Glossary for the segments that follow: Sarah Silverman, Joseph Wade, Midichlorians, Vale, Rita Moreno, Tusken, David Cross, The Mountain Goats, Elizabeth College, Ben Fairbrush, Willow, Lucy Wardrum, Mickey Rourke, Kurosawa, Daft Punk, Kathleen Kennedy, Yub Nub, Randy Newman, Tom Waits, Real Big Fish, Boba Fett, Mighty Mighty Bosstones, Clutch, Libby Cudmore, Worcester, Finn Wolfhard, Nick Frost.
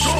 so slow. I'm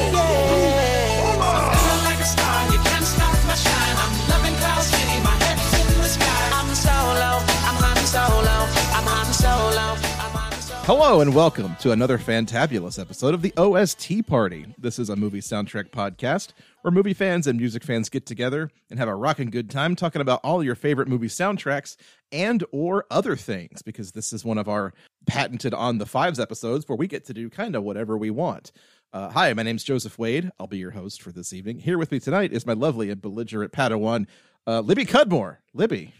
feeling like a star, you can't stop my shine. I'm loving cloud city, my head's in the sky. I'm solo, I'm on solo, I'm on solo, I'm on solo. Hello and welcome to another fantabulous episode of the OST Party. This is a movie soundtrack podcast where movie fans and music fans get together and have a rockin' good time talking about all your favorite movie soundtracks and or other things, because this is one of our patented on the fives episodes where we get to do kind of whatever we want. Hi, my name's Joseph Wade. I'll be your host for this evening. Here with me tonight is my lovely and belligerent Padawan, Libby Cudmore. Libby,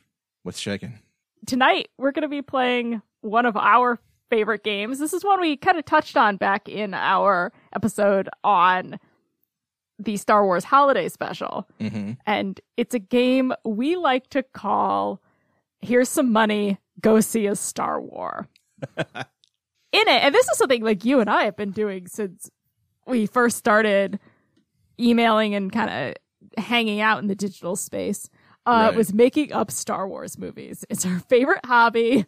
what's shaking? Tonight, we're going to be playing one of our favorite games. This is one we kind of touched on back in our episode on the Star Wars Holiday Special. Mm-hmm. And it's a game we like to call, here's some money, go see a Star War. In it, and this is something like you and I have been doing since we first started emailing and kind of hanging out in the digital space, right, was making up Star Wars movies. It's our favorite hobby,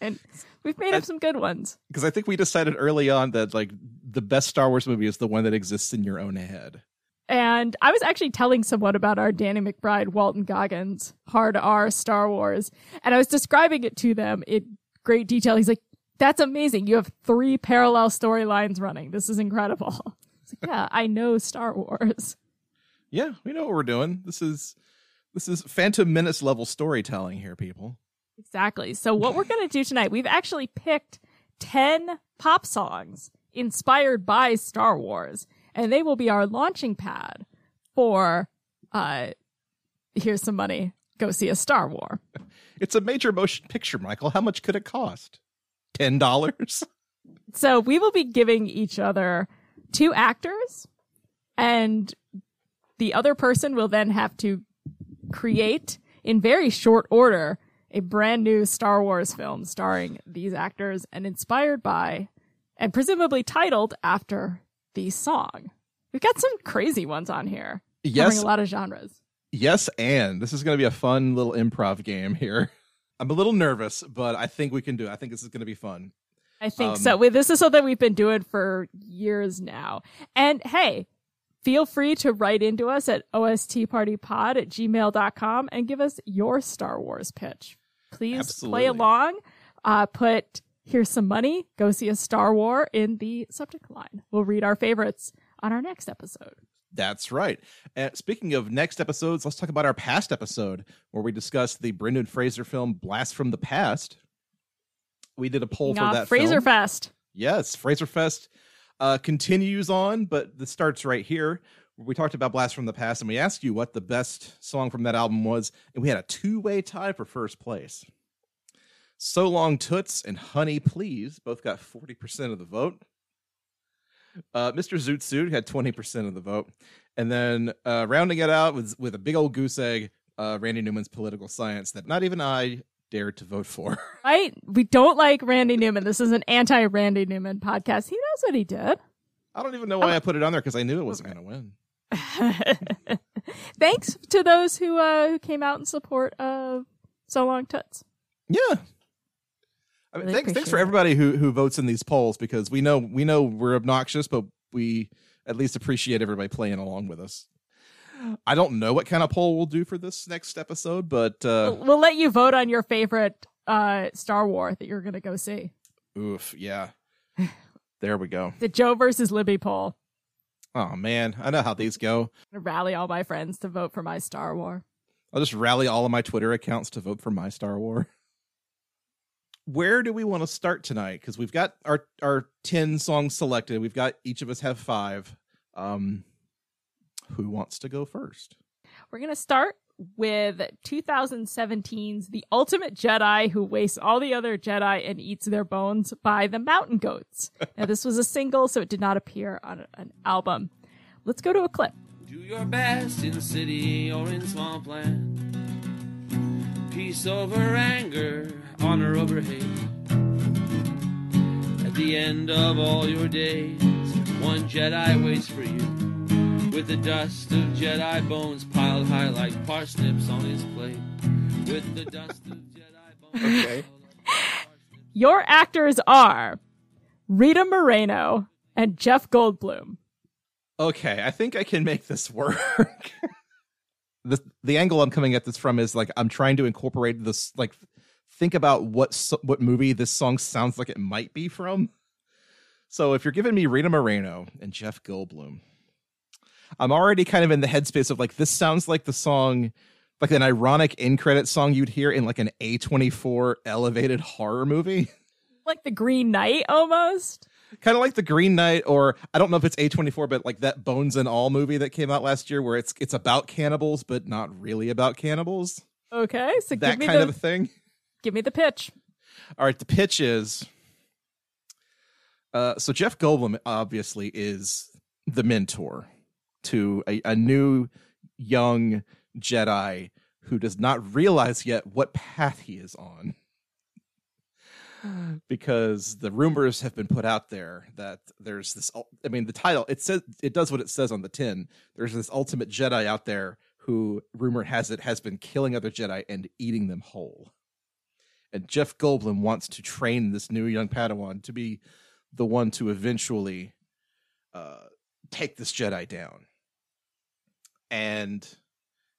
and we've made up some good ones. Because I think we decided early on that like the best Star Wars movie is the one that exists in your own head. And I was actually telling someone about our Danny McBride, Walton Goggins, Hard R Star Wars, and I was describing it to them in great detail. He's like, that's amazing. You have three parallel storylines running. This is incredible. It's like, yeah, I know Star Wars. Yeah, we know what we're doing. This is Phantom Menace level storytelling here, people. Exactly. So what we're going to do tonight, we've actually picked 10 pop songs inspired by Star Wars, and they will be our launching pad for here's some money, go see a Star War. It's a major motion picture, Michael. How much could it cost? $10? So we will be giving each other two actors, and the other person will then have to create, in very short order, a brand new Star Wars film starring these actors and inspired by, and presumably titled after, the song. We've got some crazy ones on here. Yes. Covering a lot of genres. Yes, and this is going to be a fun little improv game here. I'm a little nervous, but I think we can do it. I think this is going to be fun. I think so. This is something we've been doing for years now. And hey, feel free to write into us at ostpartypod@gmail.com and give us your Star Wars pitch. Please Absolutely. Play along. Put here's some money, go see a Star War in the subject line. We'll read our favorites on our next episode. That's right. And speaking of next episodes, let's talk about our past episode where we discussed the Brendan Fraser film Blast from the Past. We did a poll for that Fraser film. Fest. Yes, Fraser Fest continues on, but this starts right here. We talked about Blast from the Past, and we asked you what the best song from that album was, and we had a two-way tie for first place. So Long Toots and Honey Please both got 40% of the vote. Mr. Zoot Suit had 20% of the vote. And then rounding it out with a big old goose egg, Randy Newman's Political Science that not even I dared to vote for. Right? We don't like Randy Newman. This is an anti-Randy Newman podcast. He knows what he did. I don't even know why I put it on there because I knew it wasn't going to win. Thanks to those who came out in support of So Long Toots. Yeah. I mean, really thanks for everybody who votes in these polls, because we know we're obnoxious, but we at least appreciate everybody playing along with us. I don't know what kind of poll we'll do for this next episode, but we'll let you vote on your favorite Star War that you're going to go see. Oof, yeah. There we go. The Joe versus Libby poll. Oh man, I know how these go. I'm gonna rally all my friends to vote for my Star War. I'll just rally all of my Twitter accounts to vote for my Star War. Where do we want to start tonight? Because we've got our 10 songs selected. We've got each of us have 5. Who wants to go first? We're going to start with 2017's The Ultimate Jedi Who Wastes All the Other Jedi and Eats Their Bones by The Mountain Goats. Now, this was a single, so it did not appear on an album. Let's go to a clip. Do your best in city or in small plan. Peace over anger, honor over hate. At the end of all your days, one Jedi waits for you, with the dust of Jedi bones piled high like parsnips on his plate. With the dust of Jedi bones... Okay. Your actors are Rita Moreno and Jeff Goldblum. okay, I think I can make this work. The angle I'm coming at this from is like I'm trying to incorporate this, like think about what movie this song sounds like it might be from. So if you're giving me Rita Moreno and Jeff Goldblum, I'm already kind of in the headspace of like, this sounds like the song, like an ironic end credit song you'd hear in like an A24 elevated horror movie. Like The Green Knight almost? Kind of like The Green Knight, or I don't know if it's A24, but like that Bones and All movie that came out last year where it's about cannibals, but not really about cannibals. Okay, so that give me kind of a thing. Give me the pitch. All right, the pitch is... so Jeff Goldblum obviously is the mentor to a new young Jedi who does not realize yet what path he is on, because the rumors have been put out there that there's this, I mean, the title, it says, it does what it says on the tin. There's this ultimate Jedi out there who, rumor has it, has been killing other Jedi and eating them whole. And Jeff Goldblum wants to train this new young Padawan to be the one to eventually take this Jedi down. And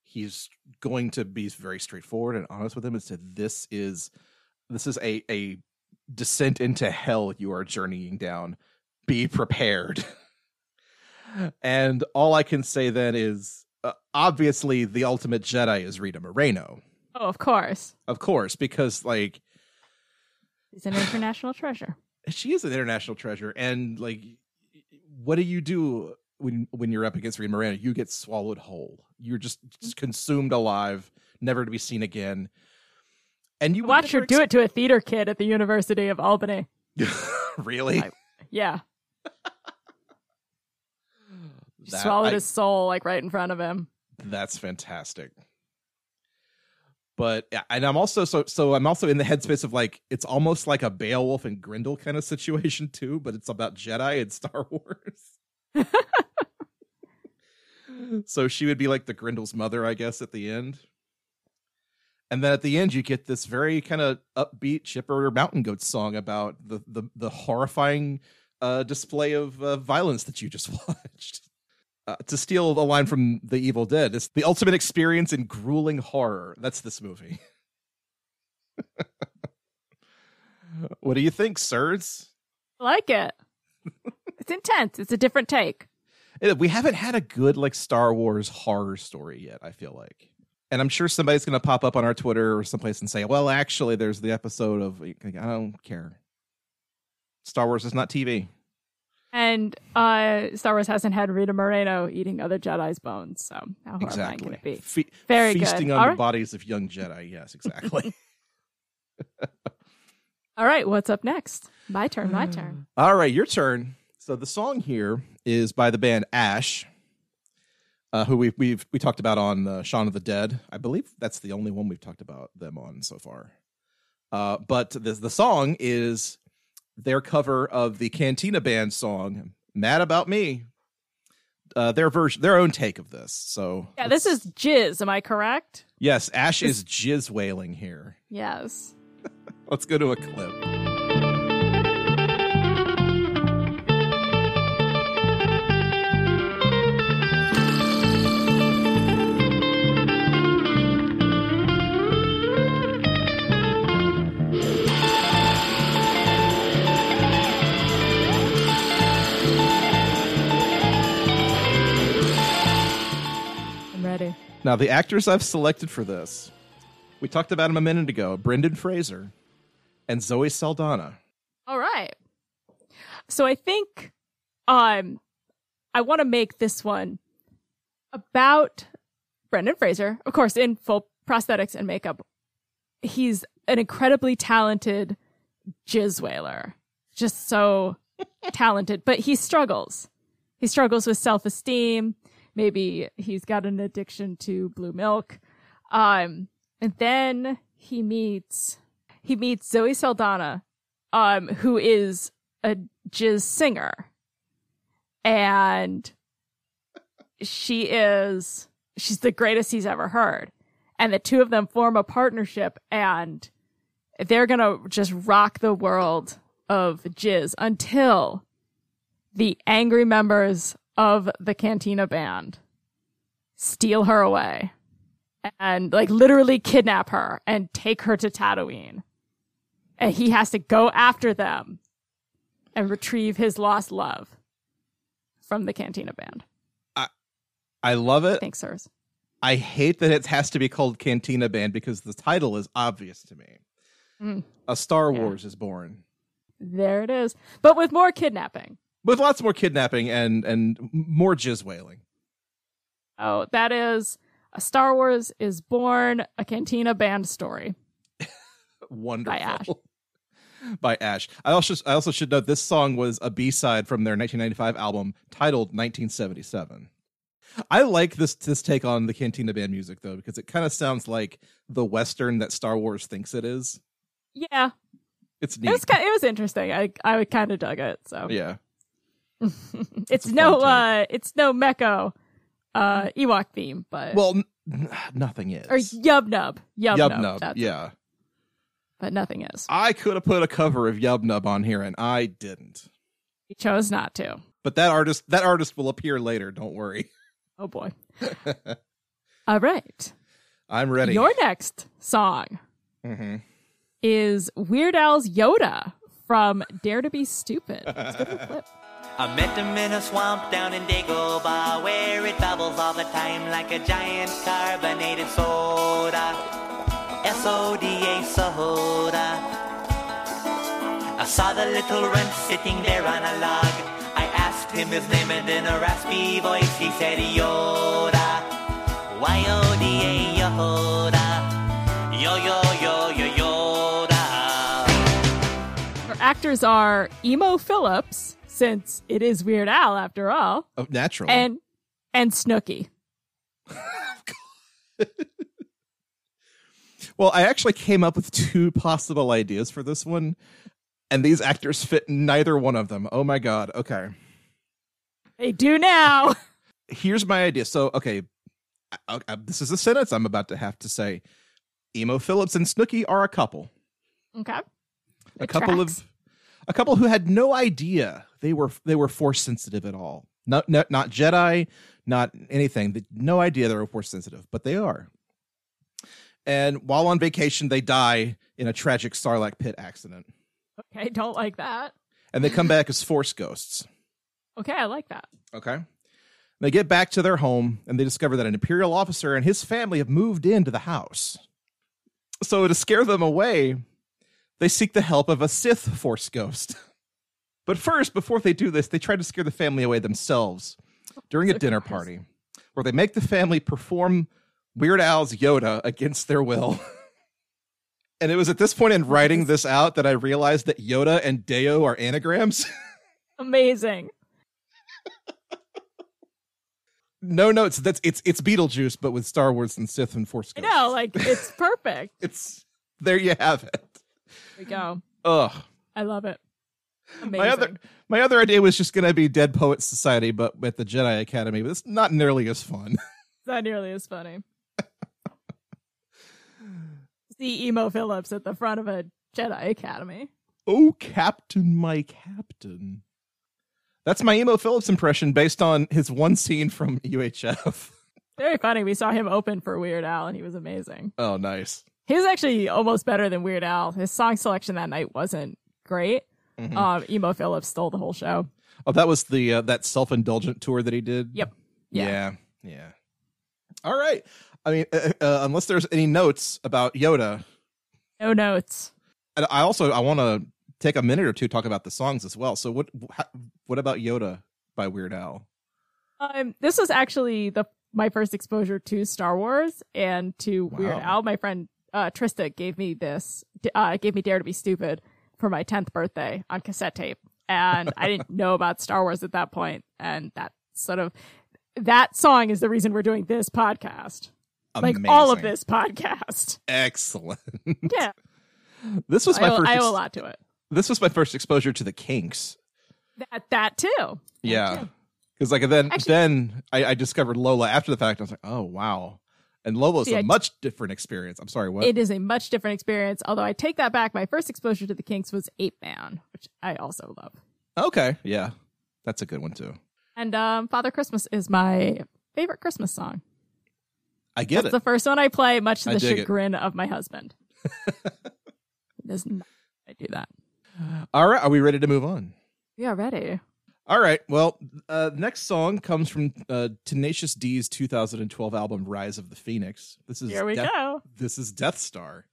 he's going to be very straightforward and honest with him and said, this is a descent into hell you are journeying down. Be prepared. And all I can say then is, obviously, the ultimate Jedi is Rita Moreno. Oh, of course. Of course, because, like... She's an international treasure. She is an international treasure. And, like, what do you do when you're up against Rita Moreno? You get swallowed whole. You're just consumed alive, never to be seen again. And you watch her do it to a theater kid at the University of Albany. Really? Yeah. She swallowed his soul like right in front of him. That's fantastic. But and I'm also so I'm also in the headspace of like, it's almost like a Beowulf and Grendel kind of situation too, but it's about Jedi and Star Wars. So she would be like the Grendel's mother, I guess, at the end. And then at the end, you get this very kind of upbeat, chipper Mountain Goats song about the horrifying display of violence that you just watched. To steal the line from The Evil Dead, it's the ultimate experience in grueling horror. That's this movie. What do you think, sirs? I like it. It's intense. It's a different take. We haven't had a good like Star Wars horror story yet, I feel like. And I'm sure somebody's going to pop up on our Twitter or someplace and say, well, actually, there's the episode of... I don't care. Star Wars is not TV. And Star Wars hasn't had Rita Moreno eating other Jedi's bones, so how hard am I going to be? Very feasting good. Feasting on all the right bodies of young Jedi, yes, exactly. All right, what's up next? My turn. All right, your turn. So the song here is by the band Ash, who we talked about on Shaun of the Dead. I believe that's the only one we've talked about them on so far. But the song is their cover of the Cantina Band song, Mad About Me. Their version, their own take of this. So yeah, this is jizz, am I correct? Yes, Ash is jizz wailing here. Yes. Let's go to a clip. Now, the actors I've selected for this, we talked about them a minute ago, Brendan Fraser and Zoe Saldana. All right. So I think I want to make this one about Brendan Fraser, of course, in full prosthetics and makeup. He's an incredibly talented jizz whaler, just so talented, but he struggles. He struggles with self-esteem. Maybe he's got an addiction to blue milk. And then he meets Zoe Saldana, who is a jizz singer. And she's the greatest he's ever heard. And the two of them form a partnership, and they're going to just rock the world of jizz until the angry members of the Cantina Band steal her away and like literally kidnap her and take her to Tatooine. And he has to go after them and retrieve his lost love from the Cantina Band. I love it. Thanks, sirs. I hate that it has to be called Cantina Band because the title is obvious to me. Mm. A Star Wars is born. There it is. But with more kidnapping. With lots more kidnapping and more jizz wailing. Oh, that is A Star Wars is Born, a Cantina Band story. Wonderful. By Ash. By Ash. I also should note this song was a B-side from their 1995 album titled 1977. I like this take on the Cantina Band music, though, because it kind of sounds like the Western that Star Wars thinks it is. Yeah. It's neat. It was interesting. I kind of dug it. So yeah. it's no Mecco Ewok theme, but well, nothing is. Or Yub Nub. Yeah. It. But nothing is. I could have put a cover of Yub Nub on here, and I didn't. He chose not to. But that artist will appear later. Don't worry. Oh, boy. All right. I'm ready. Your next song is Weird Al's Yoda from Dare to Be Stupid. Let's go to the clip. I met him in a swamp down in Dagobah where it bubbles all the time like a giant carbonated soda. S-O-D-A soda. I saw the little runt sitting there on a log. Him his name, and in a raspy voice he said Yoda, Y-O-D-A, Yoda, yo yo yo yo Yoda. Our actors are Emo Phillips, since it is Weird Al after all. Oh, natural. And Snooki. Well, I actually came up with two possible ideas for this one, and these actors fit neither one of them. Oh my god. Okay. They do now. Here's my idea. So, okay, this is a sentence I'm about to have to say. Emo Phillips and Snooki are a couple. Okay. A couple who had no idea they were force sensitive at all. Not Jedi, not anything. No idea they were force sensitive, but they are. And while on vacation, they die in a tragic Sarlacc pit accident. Okay, don't like that. And they come back as force ghosts. Okay, I like that. Okay. They get back to their home, and they discover that an Imperial officer and his family have moved into the house. So to scare them away, they seek the help of a Sith force ghost. But first, before they do this, they try to scare the family away themselves during a dinner party, where they make the family perform Weird Al's Yoda against their will. And it was at this point in writing this out that I realized that Yoda and Deo are anagrams. Amazing. No notes. It's Beetlejuice, but with Star Wars and Sith and Force Ghosts. No, like it's perfect. It's there. You have it. There we go. Ugh, I love it. Amazing. My other idea was just going to be Dead Poets Society, but at the Jedi Academy. But it's not nearly as fun. It's not nearly as funny. See Emo Phillips at the front of a Jedi Academy. Oh, Captain, my Captain. That's my Emo Phillips impression based on his one scene from UHF. Very funny. We saw him open for Weird Al, and he was amazing. Oh, nice. He was actually almost better than Weird Al. His song selection that night wasn't great. Mm-hmm. Emo Phillips stole the whole show. Oh, that was the that self-indulgent tour that he did? Yep. Yeah. All right. I mean, unless there's any notes about Yoda. No notes. And I want to take a minute or two to talk about the songs as well. So what about Yoda by Weird Al? This was actually my first exposure to Star Wars and to Weird Al. My friend Trista gave me Dare to Be Stupid for my 10th birthday on cassette tape, and I didn't know about Star Wars at that point, and that song is the reason we're doing this podcast. Amazing. Like all of this podcast. Excellent. Yeah. This was I owe a lot to it. This was my first exposure to the Kinks. That too. Yeah. Because then I discovered Lola after the fact. I was like, oh, wow. And Lola's a much different experience. I'm sorry, what? It is a much different experience. Although I take that back. My first exposure to the Kinks was 8 Man, which I also love. Okay. Yeah. That's a good one too. And Father Christmas is my favorite Christmas song. I get it. It's the first one I play, much to the chagrin of my husband. I do that. All right. Are we ready to move on? Yeah, ready. All right. Well, next song comes from Tenacious D's 2012 album, Rise of the Phoenix. Here we go. This is Death Star.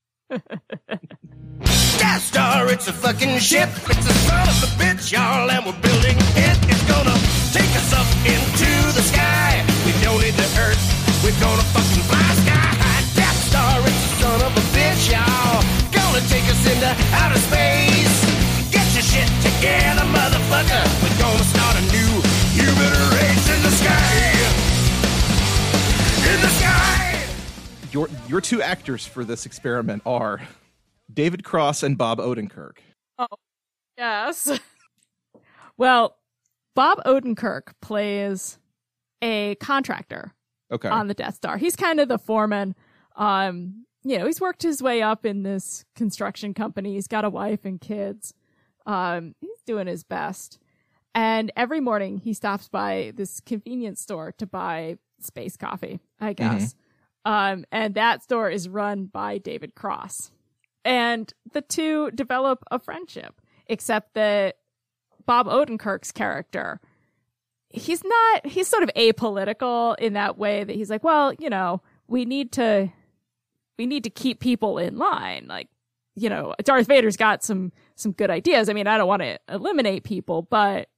Death Star, it's a fucking ship. It's a son of a bitch, y'all, and we're building it. It's gonna take us up into the sky. We don't need the earth. We're gonna fucking fly sky. Death Star, it's a son of a bitch, y'all. Gonna take us into outer space. Get your shit together, motherfucker. We're gonna start a new human race in the sky. In the sky. Your two actors for this experiment are David Cross and Bob Odenkirk. Oh, yes. Well, Bob Odenkirk plays a contractor on the Death Star. He's kind of the foreman. He's worked his way up in this construction company. He's got a wife and kids. He's doing his best. And every morning he stops by this convenience store to buy space coffee, I guess. Mm-hmm. And that store is run by David Cross. And the two develop a friendship, except that Bob Odenkirk's character, he's sort of apolitical in that way that he's like, well, you know, we need to keep people in line. Like, you know, Darth Vader's got some good ideas. I mean, I don't want to eliminate people, but,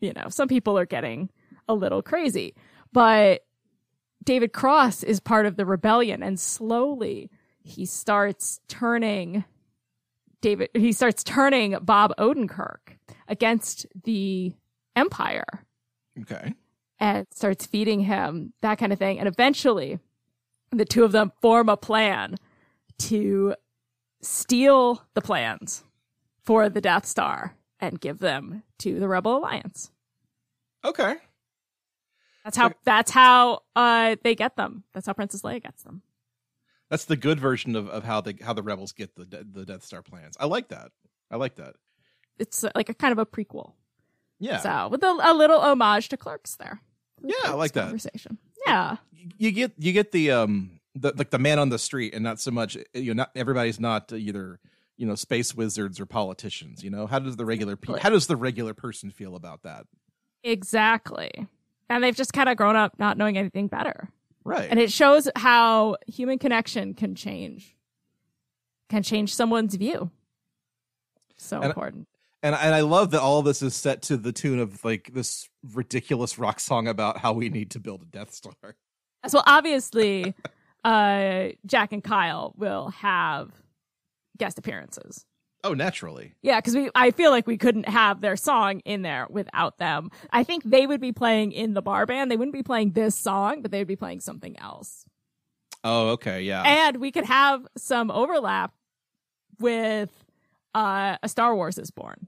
you know, some people are getting a little crazy. But David Cross is part of the rebellion, and slowly he starts turning Bob Odenkirk against the Empire. Okay. And starts feeding him that kind of thing. And eventually the two of them form a plan to steal the plans for the Death Star and give them to the Rebel Alliance. Okay. That's how they get them. That's how Princess Leia gets them. That's the good version of how the rebels get the Death Star plans. I like that. It's like a kind of a prequel. Yeah. So with a little homage to Clerks there. Yeah, Clerks I like that conversation. Yeah. You get the like the man on the street, and not so much not everybody's not either space wizards or politicians. How does the regular person feel about that? Exactly. And they've just kind of grown up not knowing anything better. Right. And it shows how human connection can change someone's view. So important. And I love that all of this is set to the tune of like this ridiculous rock song about how we need to build a Death Star. Well, obviously, Jack and Kyle will have guest appearances. Oh, naturally. Yeah, because I feel like we couldn't have their song in there without them. I think they would be playing in the bar band. They wouldn't be playing this song, but they would be playing something else. Oh, okay, yeah. And we could have some overlap with A Star Wars Is Born.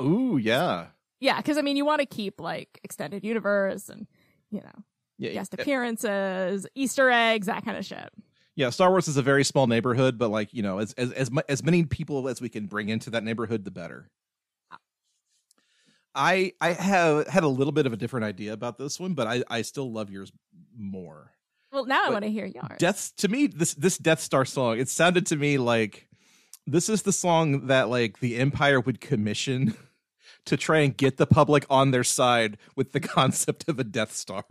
Ooh, yeah. Yeah, because, I mean, you want to keep, like, extended universe and, guest appearances, Easter eggs, that kind of shit. Yeah, Star Wars is a very small neighborhood, but like as many people as we can bring into that neighborhood, the better. Wow. I have had a little bit of a different idea about this one, but I still love yours more. Well, now I want to hear yours. To me, this Death Star song, it sounded to me like this is the song that like the Empire would commission to try and get the public on their side with the concept of a Death Star.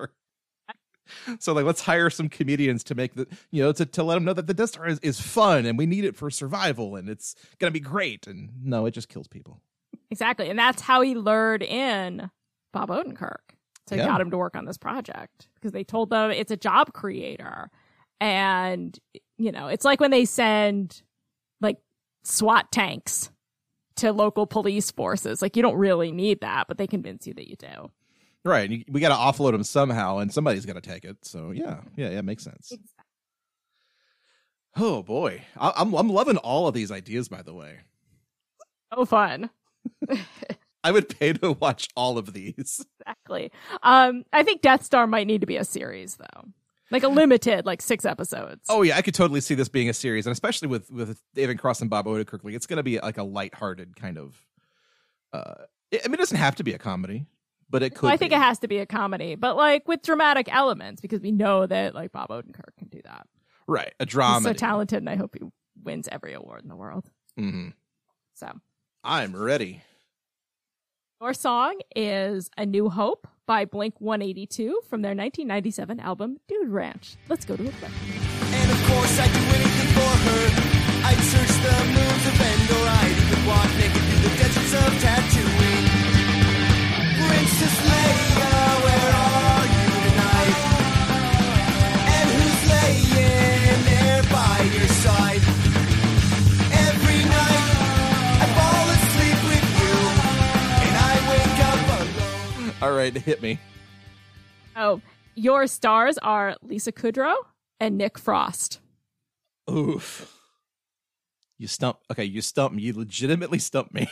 So like, let's hire some comedians to make to let them know that the Death Star is fun and we need it for survival and it's going to be great. And no, it just kills people. Exactly. And that's how he lured in Bob Odenkirk got him to work on this project, because they told them it's a job creator. And, it's like when they send like SWAT tanks to local police forces, like you don't really need that, but they convince you that you do. Right. We got to offload them somehow, and somebody's got to take it. So, yeah, it makes sense. Exactly. Oh, boy. I'm loving all of these ideas, by the way. So fun. I would pay to watch all of these. Exactly. I think Death Star might need to be a series, though. Like a limited, like 6 episodes. Oh, yeah. I could totally see this being a series, and especially with David Cross and Bob Odenkirk, it's going to be like a lighthearted kind of... I mean, it doesn't have to be a comedy. but it could. Well, I think it has to be a comedy, but like with dramatic elements, because we know that like Bob Odenkirk can do that. Right, a drama. He's so talented, and I hope he wins every award in the world. Mm-hmm. So I'm ready. Our song is "A New Hope" by Blink-182 from their 1997 album Dude Ranch. Let's go to a clip. And of course, I'd do anything for her. I'd search the moons of Endor. I'd even walk naked through the deserts of Tatooine. Princess Leia, where are you tonight? And who's laying there by your side? Every night I fall asleep with you, and I wake up alone. All right, hit me. Oh, your stars are Lisa Kudrow and Nick Frost. Oof. You stump. Okay, you stump me. You legitimately stump me.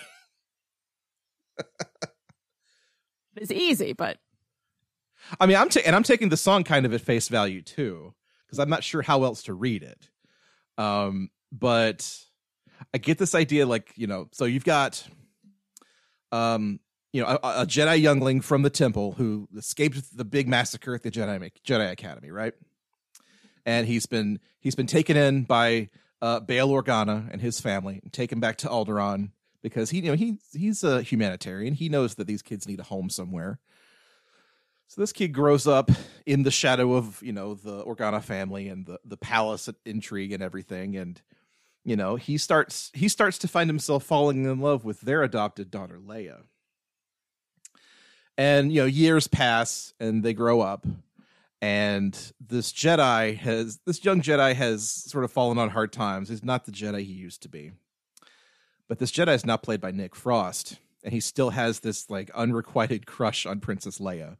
It's easy, but I mean, I'm taking the song kind of at face value too, because I'm not sure how else to read it. But I get this idea, like, you know, so you've got, you know, a Jedi youngling from the temple who escaped the big massacre at the Jedi Academy, right? And he's been taken in by Bail Organa and his family, and taken back to Alderaan. Because he's a humanitarian. He knows that these kids need a home somewhere. So this kid grows up in the shadow of, you know, the Organa family and the palace intrigue and everything. And, you know, he starts to find himself falling in love with their adopted daughter, Leia. And, you know, years pass and they grow up. And this young Jedi has sort of fallen on hard times. He's not the Jedi he used to be. But this Jedi is now played by Nick Frost, and he still has this like unrequited crush on Princess Leia.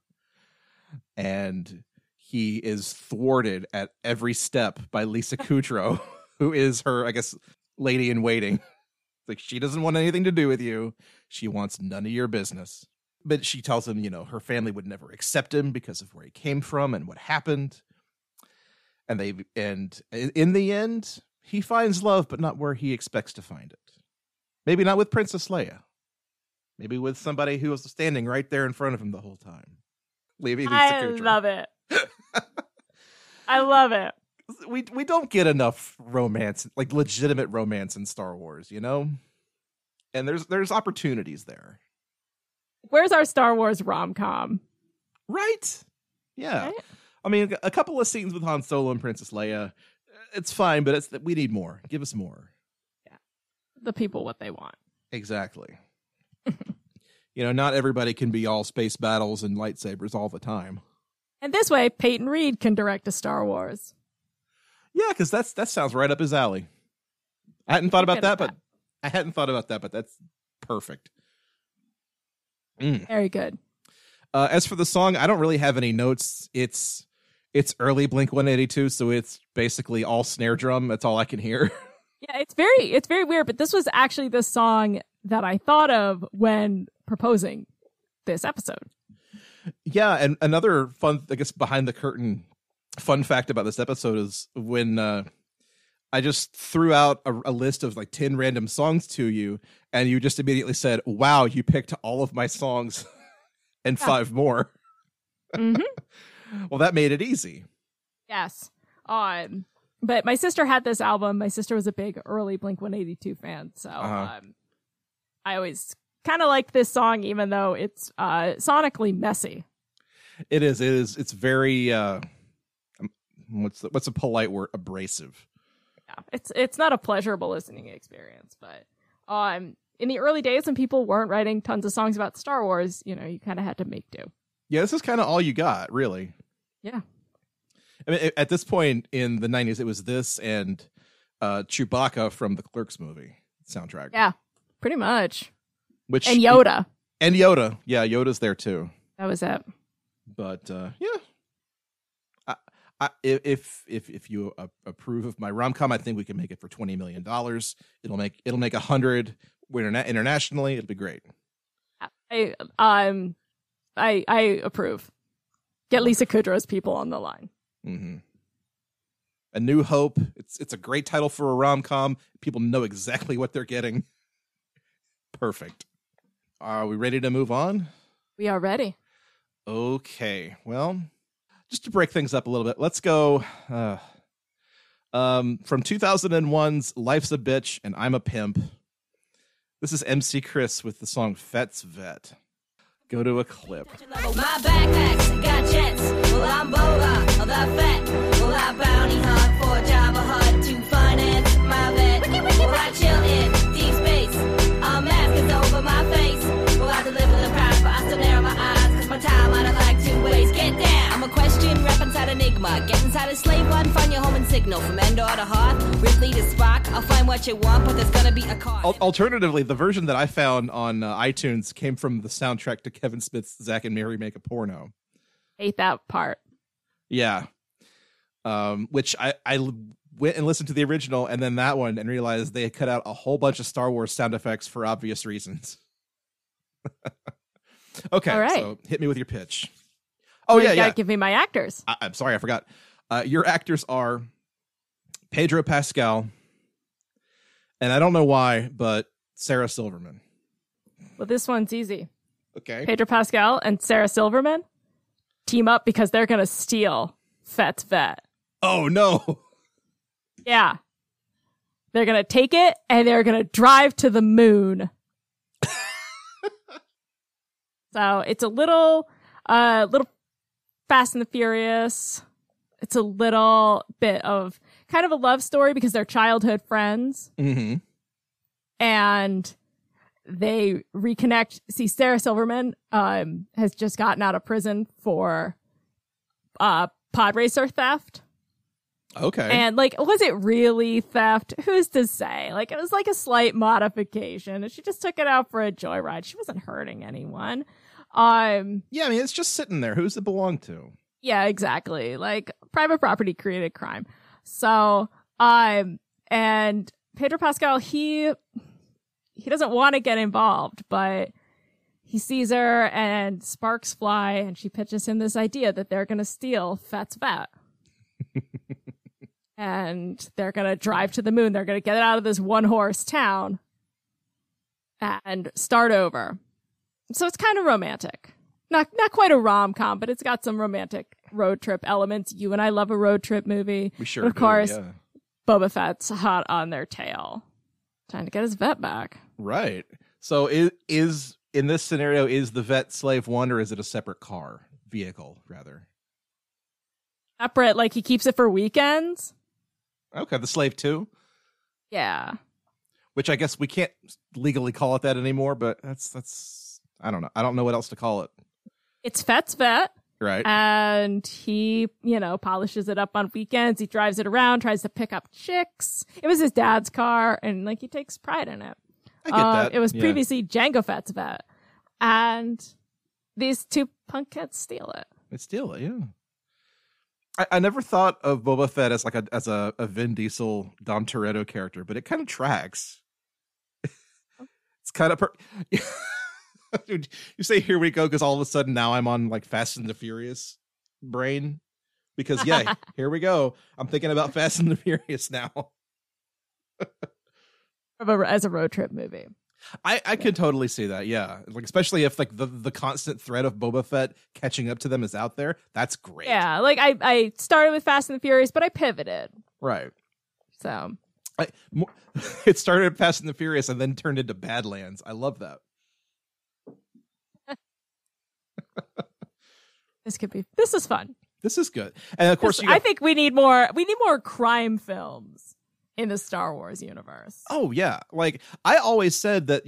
And he is thwarted at every step by Lisa Kudrow, who is her, I guess, lady in waiting. Like, she doesn't want anything to do with you. She wants none of your business. But she tells him, you know, her family would never accept him because of where he came from and what happened. And in the end, he finds love, but not where he expects to find it. Maybe not with Princess Leia. Maybe with somebody who was standing right there in front of him the whole time. I love it. I love it. We don't get enough romance, like legitimate romance in Star Wars, you know? And there's opportunities there. Where's our Star Wars rom-com? Right? Yeah. Right? I mean, a couple of scenes with Han Solo and Princess Leia, it's fine, but we need more. Give us more. The people what they want. Exactly. You know, not everybody can be all space battles and lightsabers all the time. And this way, Peyton Reed can direct a Star Wars. Yeah, because that sounds right up his alley. I hadn't thought about that, but that's perfect. Mm. Very good. As for the song, I don't really have any notes. It's early Blink-182, so it's basically all snare drum. That's all I can hear. Yeah, it's very weird, but this was actually the song that I thought of when proposing this episode. Yeah, and another fun, I guess, behind the curtain fun fact about this episode is when I just threw out a list of like 10 random songs to you, and you just immediately said, "Wow, you picked all of my songs and five more." Mm-hmm. Well, that made it easy. Yes. But my sister had this album. My sister was a big early Blink-182 fan, so I always kind of liked this song, even though it's sonically messy. It is. It is. It's very what's a polite word? Abrasive. Yeah, it's not a pleasurable listening experience. But in the early days, when people weren't writing tons of songs about Star Wars, you know, you kind of had to make do. Yeah, this is kind of all you got, really. Yeah. I mean, at this point in the 90s, it was this and Chewbacca from the Clerks movie soundtrack. Yeah, pretty much. And Yoda. And Yoda. Yeah, Yoda's there, too. That was it. But, yeah. If you approve of my rom-com, I think we can make it for $20 million. It'll make 100 internationally. It'll be great. I approve. Get Lisa Kudrow's people on the line. Mm-hmm. A New Hope. It's a great title for a rom-com. People know exactly what they're getting. Perfect. Are we ready to move on? We are ready. Okay, well, just to break things up a little bit, let's go from 2001's Life's a Bitch and I'm a Pimp. This is MC Chris with the song Fet's Vet. Go to a clip. My backpack's got jets. Well, I'm Bola, the vet. Well, I bounty hunt for a job or hunt to finance my vet. Well, I chill in deep space. A mask is over my face. Well, I deliver the prize, but I still narrow my eyes. Cause my time I don't like to waste. Get down. I'm a question, rap inside Enigma. Get inside a slave one, find your home and signal. From Endor to Hearth, Ripley to Spock. I'll find what you want, but there's gonna be a car. Alternatively, the version that I found on iTunes came from the soundtrack to Kevin Smith's Zack and Mary Make a Porno. Hate that part. Yeah. Which I went and listened to the original and then that one and realized they had cut out a whole bunch of Star Wars sound effects for obvious reasons. Okay, all right. So hit me with your pitch. Oh, well, yeah, you gotta give me my actors. I'm sorry, I forgot. Your actors are Pedro Pascal, and I don't know why, but Sarah Silverman. Well, this one's easy. Okay. Pedro Pascal and Sarah Silverman team up because they're going to steal Fet's Vet. Oh, no. Yeah. They're going to take it, and they're going to drive to the moon. So it's a little Fast and the Furious. It's a little bit of kind of a love story because they're childhood friends. Mm-hmm. And they reconnect. See, Sarah Silverman has just gotten out of prison for pod racer theft. Okay. And, like, was it really theft? Who's to say? Like, it was like a slight modification. And she just took it out for a joyride. She wasn't hurting anyone. Yeah, I mean, it's just sitting there. Who's it belong to? Yeah, exactly. Like, private property created crime. So, and Pedro Pascal, he doesn't want to get involved, but he sees her and sparks fly, and she pitches him this idea that they're going to steal Fet's Vet. And they're going to drive to the moon. They're going to get out of this one-horse town and start over. So it's kind of romantic. Not quite a rom-com, but it's got some romantic road trip elements. You and I love a road trip movie. We sure do, Of course, yeah. Boba Fett's hot on their tail, trying to get his vet back. Right. So is in this scenario, is the vet slave one, or is it a separate vehicle, rather? Separate, like he keeps it for weekends. Okay, the slave two? Yeah. Which I guess we can't legally call it that anymore, but that's I don't know. I don't know what else to call it. It's Fet's Vet. Right. And he, polishes it up on weekends. He drives it around, tries to pick up chicks. It was his dad's car, and he takes pride in it. I get that. It was previously Django Fet's Vet. And these two punk kids steal it. They steal it, yeah. I never thought of Boba Fett as a Vin Diesel Dom Toretto character, but it kind of tracks. It's kind of Dude, you say here we go because all of a sudden now I'm on like Fast and the Furious brain because here we go. I'm thinking about Fast and the Furious now. As a road trip movie, I could totally see that. Yeah, like especially if like the constant threat of Boba Fett catching up to them is out there. That's great. Yeah, like I started with Fast and the Furious, but I pivoted. Right. So it started Fast and the Furious and then turned into Badlands. I love that. This is fun. This is good. And of course, I think we need more crime films in the Star Wars universe. Oh yeah. Like I always said that,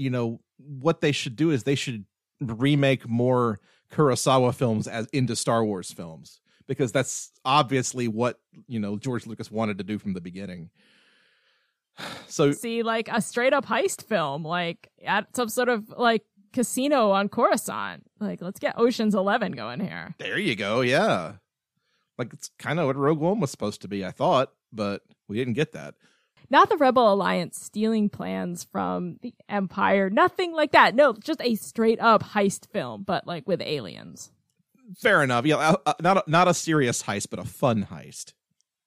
what they should do is they should remake more Kurosawa films as into Star Wars films, because that's obviously what, George Lucas wanted to do from the beginning. So see like a straight up heist film, like at some sort of like casino on Coruscant. Like, let's get Ocean's 11 going here. There you go. Yeah. Like, it's kind of what Rogue One was supposed to be, I thought, but we didn't get that. Not the Rebel Alliance stealing plans from the Empire. Nothing like that. No, just a straight up heist film, but like with aliens. Fair enough. Yeah, not a serious heist, but a fun heist.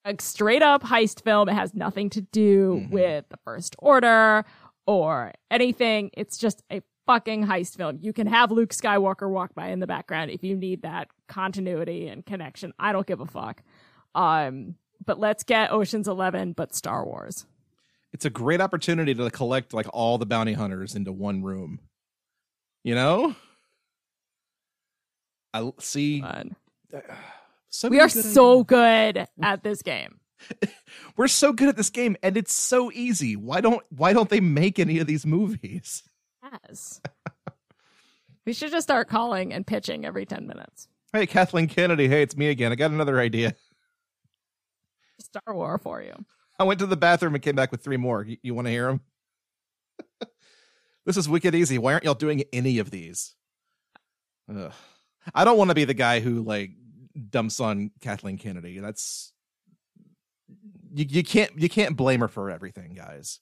A straight up heist film. It has nothing to do with the First Order or anything. It's just a fucking heist film. You can have Luke Skywalker walk by in the background if you need that continuity and connection. I don't give a fuck. But let's get Ocean's 11, but Star Wars. It's a great opportunity to collect like all the bounty hunters into one room. You know? I see. So we are so good at this game. We're so good at this game, and it's so easy. Why don't they make any of these movies? Yes. We should just start calling and pitching every 10 minutes. Hey, Kathleen Kennedy. Hey, it's me again. I got another idea. Star Wars for you. I went to the bathroom and came back with three more. You want to hear them? This is wicked easy. Why aren't y'all doing any of these? Ugh. I don't want to be the guy who like dumps on Kathleen Kennedy. That's you can't blame her for everything, guys.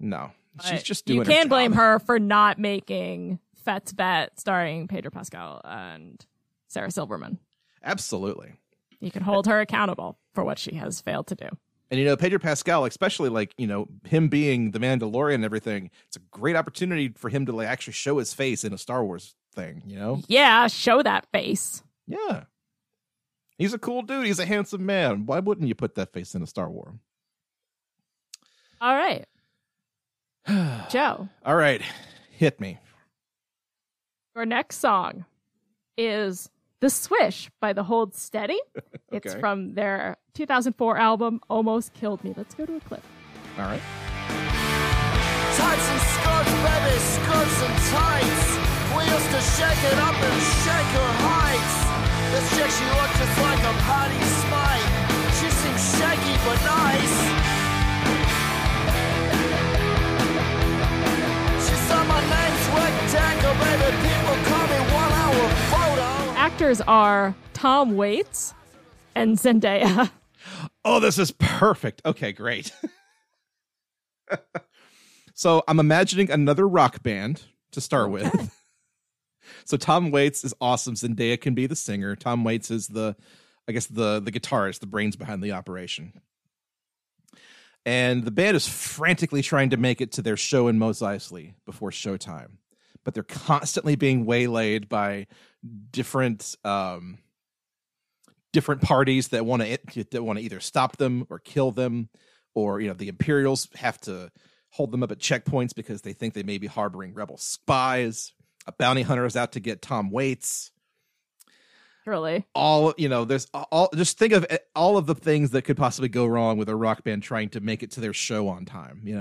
No, but she's just doing. You can blame her for not making Fett's Bet starring Pedro Pascal and Sarah Silverman. Absolutely. You can hold her accountable for what she has failed to do. And, you know, Pedro Pascal, especially like, you know, him being the Mandalorian and everything, it's a great opportunity for him to like actually show his face in a Star Wars thing, you know? Yeah, show that face. Yeah. He's a cool dude. He's a handsome man. Why wouldn't you put that face in a Star Wars? All right. Joe. All right. Hit me. Your next song is The Swish by The Hold Steady. It's okay. From their 2004 album, Almost Killed Me. Let's go to a clip. All right. Tights and skirts, baby, skirts and tights. We used to shake it up and shake her heights. This chick, she looked just like a potty spike. She seemed shaky but nice. She said my name's Rick Decker, baby. People call me 1 hour photo. Actors are Tom Waits and Zendaya. Oh, this is perfect. Okay, great. So I'm imagining another rock band to start with. So Tom Waits is awesome. Zendaya can be the singer. Tom Waits is the guitarist, the brains behind the operation. And the band is frantically trying to make it to their show in Mos Eisley before showtime. But they're constantly being waylaid by different parties that want to either stop them or kill them, or you know the Imperials have to hold them up at checkpoints because they think they may be harboring rebel spies. A bounty hunter is out to get Tom Waits. Really? Just think of all of the things that could possibly go wrong with a rock band trying to make it to their show on time. You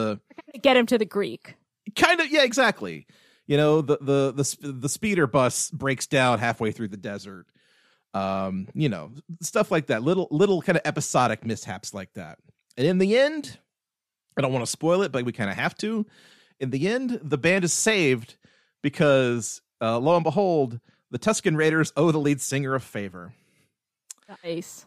know, get him to the Greek. Kind of, yeah, exactly. You know, the speeder bus breaks down halfway through the desert. You know, stuff like that. Little kind of episodic mishaps like that. And in the end, I don't want to spoil it, but we kind of have to. In the end, the band is saved because, lo and behold, the Tusken Raiders owe the lead singer a favor. Nice.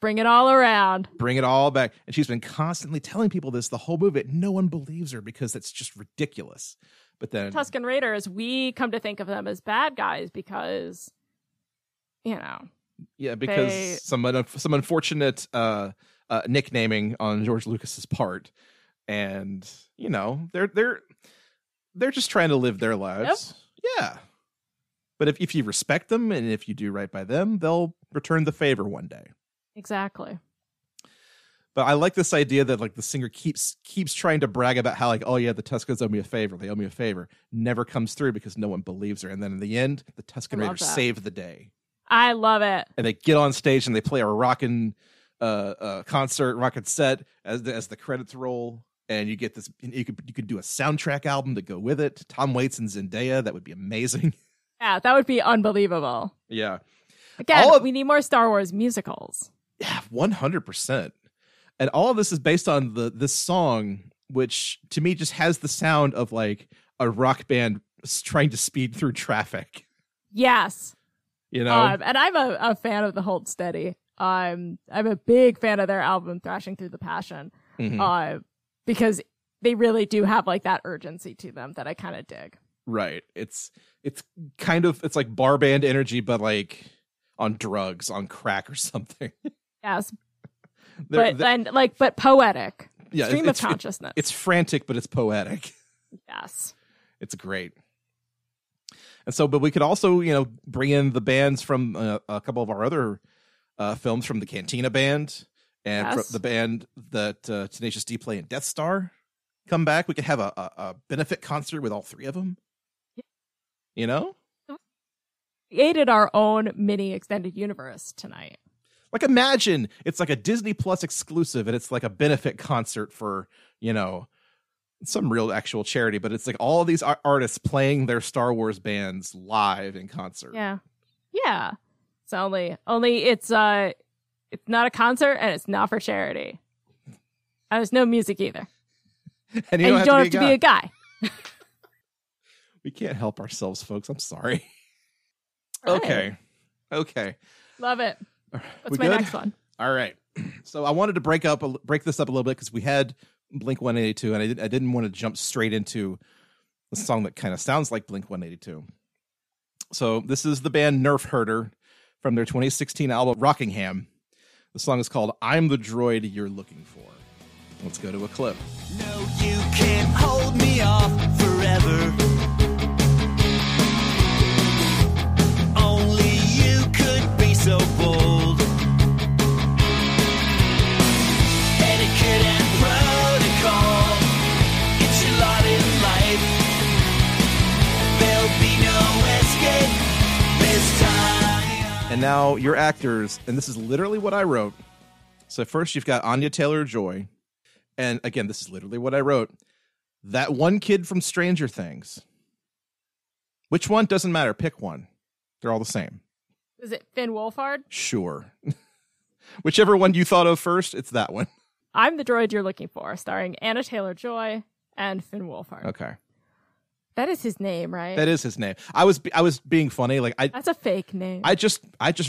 Bring it all around. Bring it all back. And she's been constantly telling people this the whole movie. No one believes her because that's just ridiculous. But then Tusken Raiders, we come to think of them as bad guys because, you know. Yeah, because some unfortunate nicknaming on George Lucas's part. And, you know, they're just trying to live their lives. Yep. Yeah. But if you respect them and if you do right by them, they'll return the favor one day. Exactly. But I like this idea that like the singer keeps trying to brag about how like, oh yeah, the Tuskens owe me a favor. They owe me a favor. Never comes through because no one believes her. And then in the end, the Tusken Raiders save the day. I love it. And they get on stage and they play a rockin' concert, rockin' set as the credits roll. And you get this. You could do a soundtrack album to go with it. Tom Waits and Zendaya. That would be amazing. Yeah, that would be unbelievable. Yeah. Again, we need more Star Wars musicals. Yeah, 100%. And all of this is based on this song, which to me just has the sound of like a rock band trying to speed through traffic. Yes. You know? And I'm a fan of The Hold Steady. I'm a big fan of their album, Thrashing Through the Passion, mm-hmm. Because they really do have like that urgency to them that I kind of dig. Right. It's like bar band energy, but like on drugs, on crack or something. Yes. But poetic. Yeah, stream of consciousness. It's frantic, but it's poetic. Yes. It's great. And so, but we could also, you know, bring in the bands from a couple of our other films, from the Cantina Band and from the band that Tenacious D play in Death Star. Come back. We could have a benefit concert with all three of them. Yeah. You know? We created our own mini extended universe tonight. Like, imagine it's like a Disney Plus exclusive, and it's like a benefit concert for, you know, some real actual charity, but it's like all these artists playing their Star Wars bands live in concert. Yeah. Yeah. It's only it's not a concert, and it's not for charity. And there's no music either. And you don't have to be a guy. We can't help ourselves, folks. I'm sorry. All okay. Right. Okay. Love it. What's my next one? All right. So I wanted to break this up a little bit, because we had Blink-182, and I didn't want to jump straight into a song that kind of sounds like Blink-182. So this is the band Nerf Herder from their 2016 album Rockingham. The song is called I'm the Droid You're Looking For. Let's go to a clip. No, you can't hold me off forever. Only you could be so bold. Etiquette and protocol, it's your lot in life. There'll be no escape this time. And now your actors, and this is literally what I wrote. So first you've got Anya Taylor-Joy. And again, this is literally what I wrote. That one kid from Stranger Things. Which one? Doesn't matter. Pick one. They're all the same. Is it Finn Wolfhard? Sure. Whichever one you thought of first, it's that one. I'm the Droid You're Looking For, starring Anya Taylor-Joy and Finn Wolfhard. Okay. That is his name, right? That is his name. I was being funny. Like, that's a fake name. I just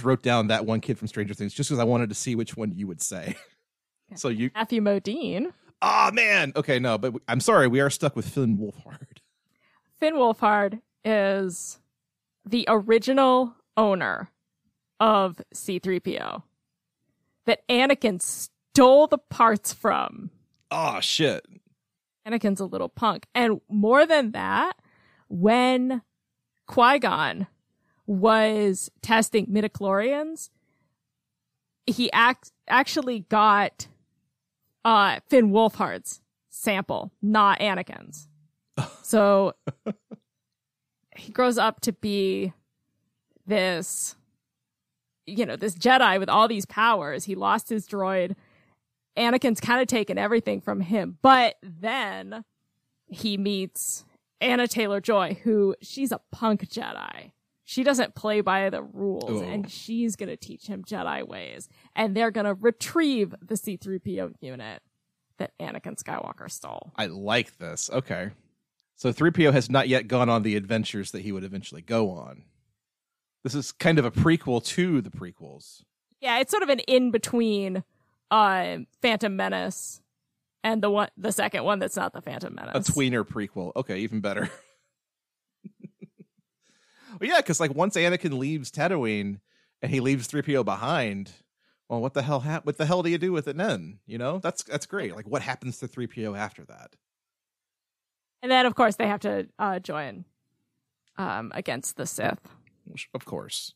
wrote down that one kid from Stranger Things just because I wanted to see which one you would say. So you, Matthew Modine. Oh, man. Okay, no, but I'm sorry. We are stuck with Finn Wolfhard. Finn Wolfhard is the original owner of C-3PO that Anakin stole the parts from. Oh, shit. Anakin's a little punk. And more than that, when Qui-Gon was testing midichlorians, he actually got... Finn Wolfhard's sample, not Anakin's. So he grows up to be this, you know, this Jedi with all these powers. He lost his droid. Anakin's kind of taken everything from him. But then he meets Anya Taylor-Joy, who she's a punk Jedi. She doesn't play by the rules, and she's going to teach him Jedi ways. And they're going to retrieve the C-3PO unit that Anakin Skywalker stole. I like this. Okay. So 3PO has not yet gone on the adventures that he would eventually go on. This is kind of a prequel to the prequels. Yeah, it's sort of an in-between Phantom Menace and the second one that's not the Phantom Menace. A tweener prequel. Okay, even better. Well, yeah, because like once Anakin leaves Tatooine and he leaves 3PO behind, well, what the hell do you do with it then? You know, that's great. Like, what happens to 3PO after that? And then, of course, they have to join against the Sith. Of course,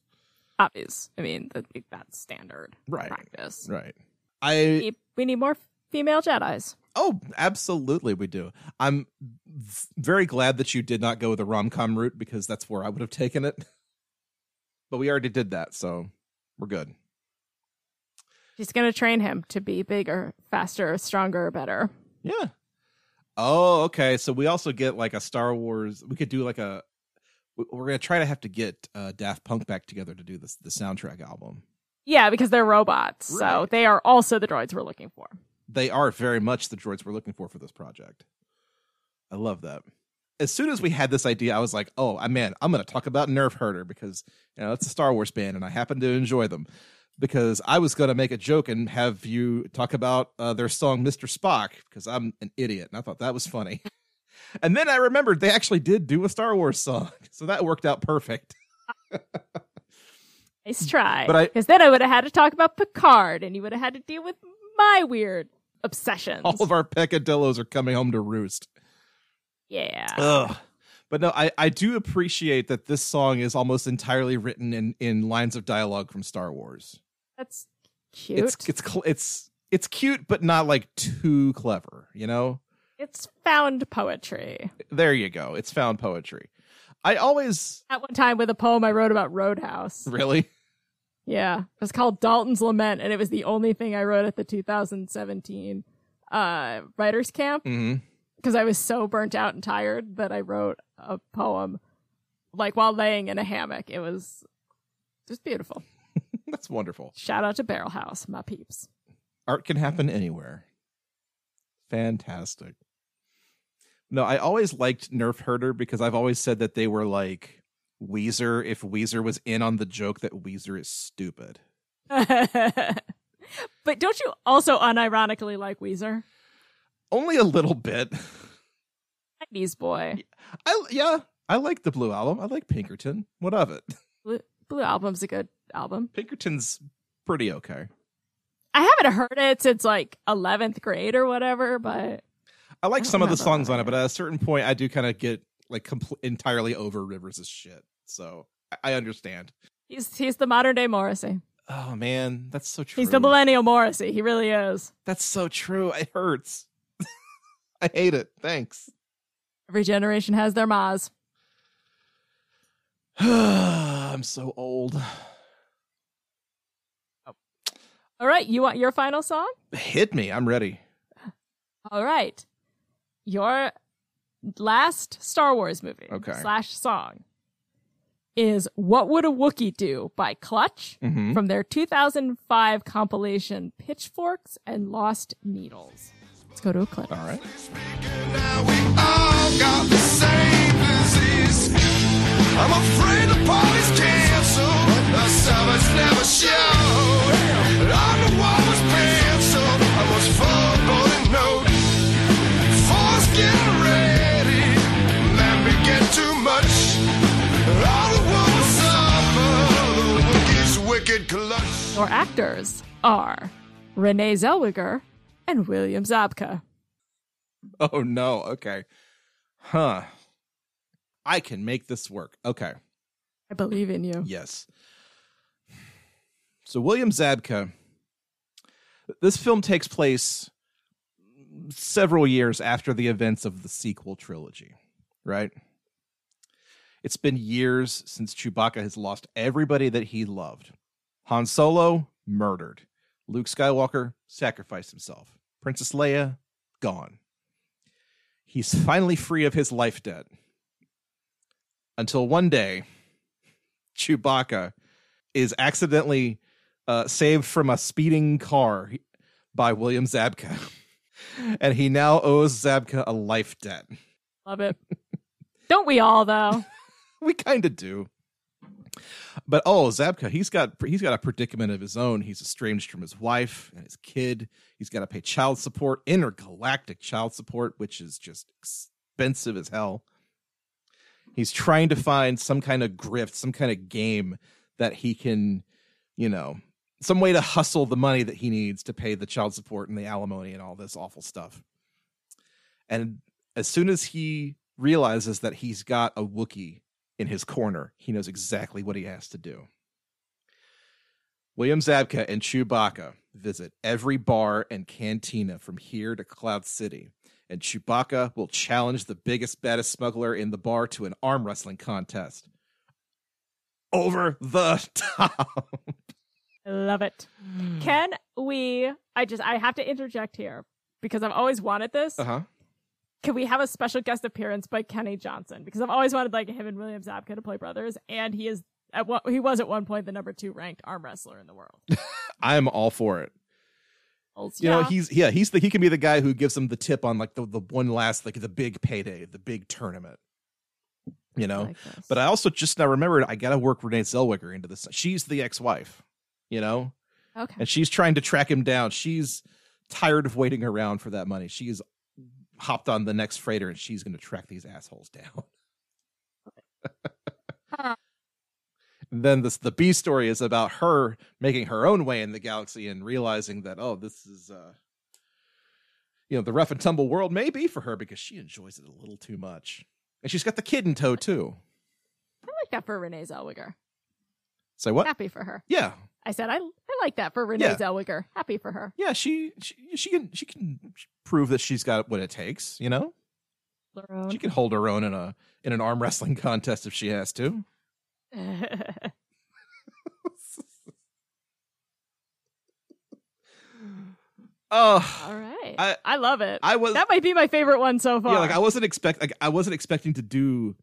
obvious. I mean, that's standard practice, right? We need more female Jedis. Oh, absolutely we do. I'm very glad that you did not go the rom-com route, because that's where I would have taken it. But we already did that, so we're good. She's going to train him to be bigger, faster, stronger, better. Yeah. Oh, okay. So we also get like a Star Wars. We could do like we're going to have to get Daft Punk back together to do this, the soundtrack album. Yeah, because they're robots. Right. So they are also the droids we're looking for. They are very much the droids we're looking for this project. I love that. As soon as we had this idea, I was like, oh, man, I'm going to talk about Nerf Herder because, you know, it's a Star Wars band and I happen to enjoy them, because I was going to make a joke and have you talk about their song, Mr. Spock, because I'm an idiot. And I thought that was funny. And then I remembered they actually did do a Star Wars song. So that worked out perfect. Nice try. Because then I would have had to talk about Picard and you would have had to deal with my weird obsessions. All of our peccadillos are coming home to roost. Yeah. Ugh. But no, I do appreciate that this song is almost entirely written in lines of dialogue from Star Wars. That's cute. It's cute, but not like too clever, you know? It's found poetry. There you go. It's found poetry. I always... At one time with a poem I wrote about Roadhouse. Really? Yeah. It was called Dalton's Lament, and it was the only thing I wrote at the 2017 writer's camp. Mm-hmm. Because I was so burnt out and tired that I wrote a poem, like while laying in a hammock. It was just beautiful. That's wonderful. Shout out to Barrel House, my peeps. Art can happen anywhere. Fantastic. No, I always liked Nerf Herder because I've always said that they were like Weezer if Weezer was in on the joke that Weezer is stupid. But don't you also unironically like Weezer? Only a little bit. 90s boy. I like the Blue Album. I like Pinkerton. What of it? Blue Album's a good album. Pinkerton's pretty okay. I haven't heard it since like 11th grade or whatever, but... I like some of the songs on it, but at a certain point I do kind of get like entirely over Rivers' shit. So I understand. He's the modern day Morrissey. Oh man, that's so true. He's the millennial Morrissey. He really is. That's so true. It hurts. I hate it. Thanks. Every generation has their mas. I'm so old. Oh. All right. You want your final song? Hit me. I'm ready. All right. Your last Star Wars movie /song is What Would a Wookiee Do by Clutch from their 2005 compilation Pitchforks and Lost Needles. Let's go to a clip. All right. Now we all got the same disease. I'm afraid the party's canceled. The summer's never showed. And on the wall was penciled. I was foreboding note. Force getting ready. Let me get too much. All the world will suffer. The Wookiee's wicked clutch. Your actors are Renee Zellweger and William Zabka. Oh, no. Okay. Huh. I can make this work. Okay. I believe in you. Yes. So William Zabka. This film takes place several years after the events of the sequel trilogy, right? It's been years since Chewbacca has lost everybody that he loved. Han Solo, murdered. Luke Skywalker sacrificed himself. Princess Leia, gone. He's finally free of his life debt. Until one day, Chewbacca is accidentally saved from a speeding car by William Zabka. And he now owes Zabka a life debt. Love it. Don't we all, though? We kind of do. But oh, Zabka, he's got a predicament of his own. He's estranged from his wife and his kid. He's got to pay child support, intergalactic child support, which is just expensive as hell. He's trying to find some kind of grift, some kind of game that he can, you know, some way to hustle the money that he needs to pay the child support and the alimony and all this awful stuff. And as soon as he realizes that he's got a Wookiee in his corner, he knows exactly what he has to do. William Zabka and Chewbacca visit every bar and cantina from here to Cloud City, and Chewbacca will challenge the biggest, baddest smuggler in the bar to an arm wrestling contest. Over the top. Love it. Can we... I have to interject here, because I've always wanted this. Uh-huh. Can we have a special guest appearance by Kenny Johnson? Because I've always wanted like him and William Zabka to play brothers, and he was at one point the number 2 ranked arm wrestler in the world. I'm all for it. You know, he can be the guy who gives them the tip on like the one last, like the big payday, the big tournament. You know, like but I also just now remembered I got to work Renee Zellweger into this. She's the ex-wife, you know, okay, and she's trying to track him down. She's tired of waiting around for that money. She is hopped on the next freighter and she's going to track these assholes down. And then the B story is about her making her own way in the galaxy and realizing that, oh, this is, you know, the rough and tumble world may be for her because she enjoys it a little too much. And she's got the kid in tow, too. I like that for Renee Zellweger. Say what? Happy for her. Yeah. I said, I like that for Renee Zellweger. Happy for her. Yeah, she can prove that she's got what it takes, you know? She can hold her own in an arm wrestling contest if she has to. Oh, all right. I love it. That might be my favorite one so far. Yeah, like I wasn't expecting to do